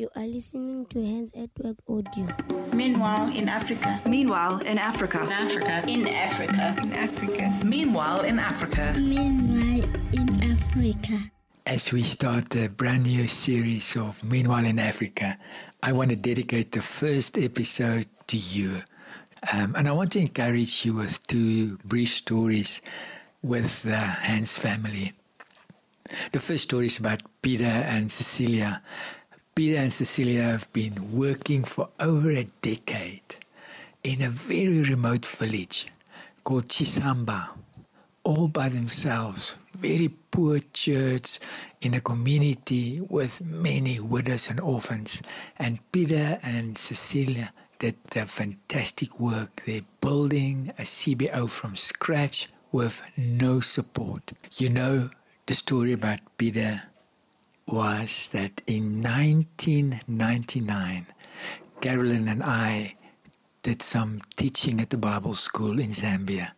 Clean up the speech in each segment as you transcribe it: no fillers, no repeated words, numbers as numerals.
You are listening to Hans at Work audio. Meanwhile in Africa. As we start a brand new series of Meanwhile in Africa, I want to dedicate the first episode to you. And I want to encourage you with two brief stories with the Hans family. The first story is about Peter and Cecilia. Peter and Cecilia have been working for over a decade in a very remote village called Chisamba, all by themselves, very poor church in a community with many widows and orphans. And Peter and Cecilia did the fantastic work. They're building a CBO from scratch with no support. You know, the story about Peter was that in 1999, Carolyn and I did some teaching at the Bible school in Zambia.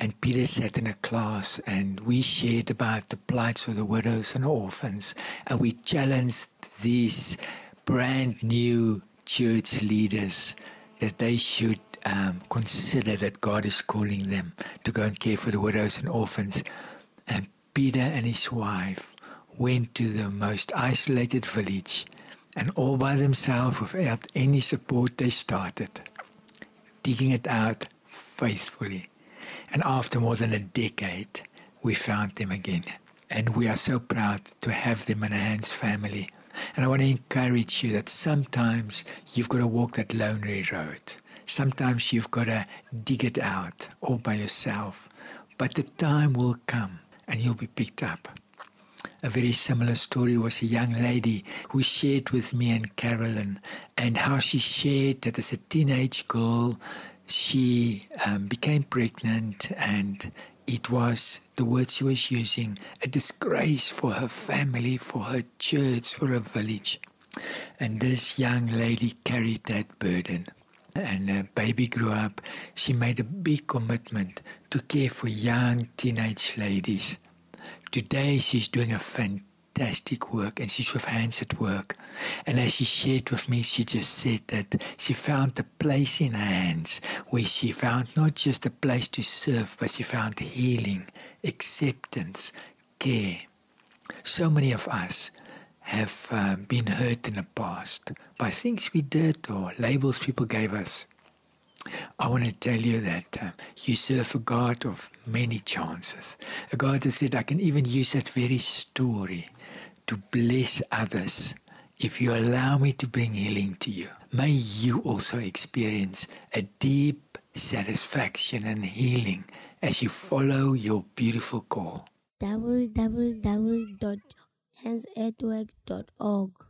And Peter sat in a class and we shared about the plights of the widows and orphans. And we challenged these brand new church leaders that they should consider that God is calling them to go and care for the widows and orphans. And Peter and his wife went to the most isolated village, and all by themselves, without any support, they started digging it out faithfully. And after more than a decade, we found them again. And we are so proud to have them in Hans family. And I want to encourage you that sometimes you've got to walk that lonely road. Sometimes you've got to dig it out all by yourself. But the time will come and you'll be picked up. A very similar story was a young lady who shared with me and Carolyn, and how she shared that as a teenage girl, she became pregnant, and it was, the word she was using, a disgrace for her family, for her church, for her village. And this young lady carried that burden. And her baby grew up. She made a big commitment to care for young teenage ladies. Today she's doing a fantastic work, and she's with Hans at Work. And as she shared with me, she just said that she found a place in her hands where she found not just a place to serve, but she found healing, acceptance, care. So many of us have been hurt in the past by things we did or labels people gave us. I want to tell you that you serve a God of many chances. A God that said, I can even use that very story to bless others if you allow me to bring healing to you. May you also experience a deep satisfaction and healing as you follow your beautiful call. www.handsatwork.org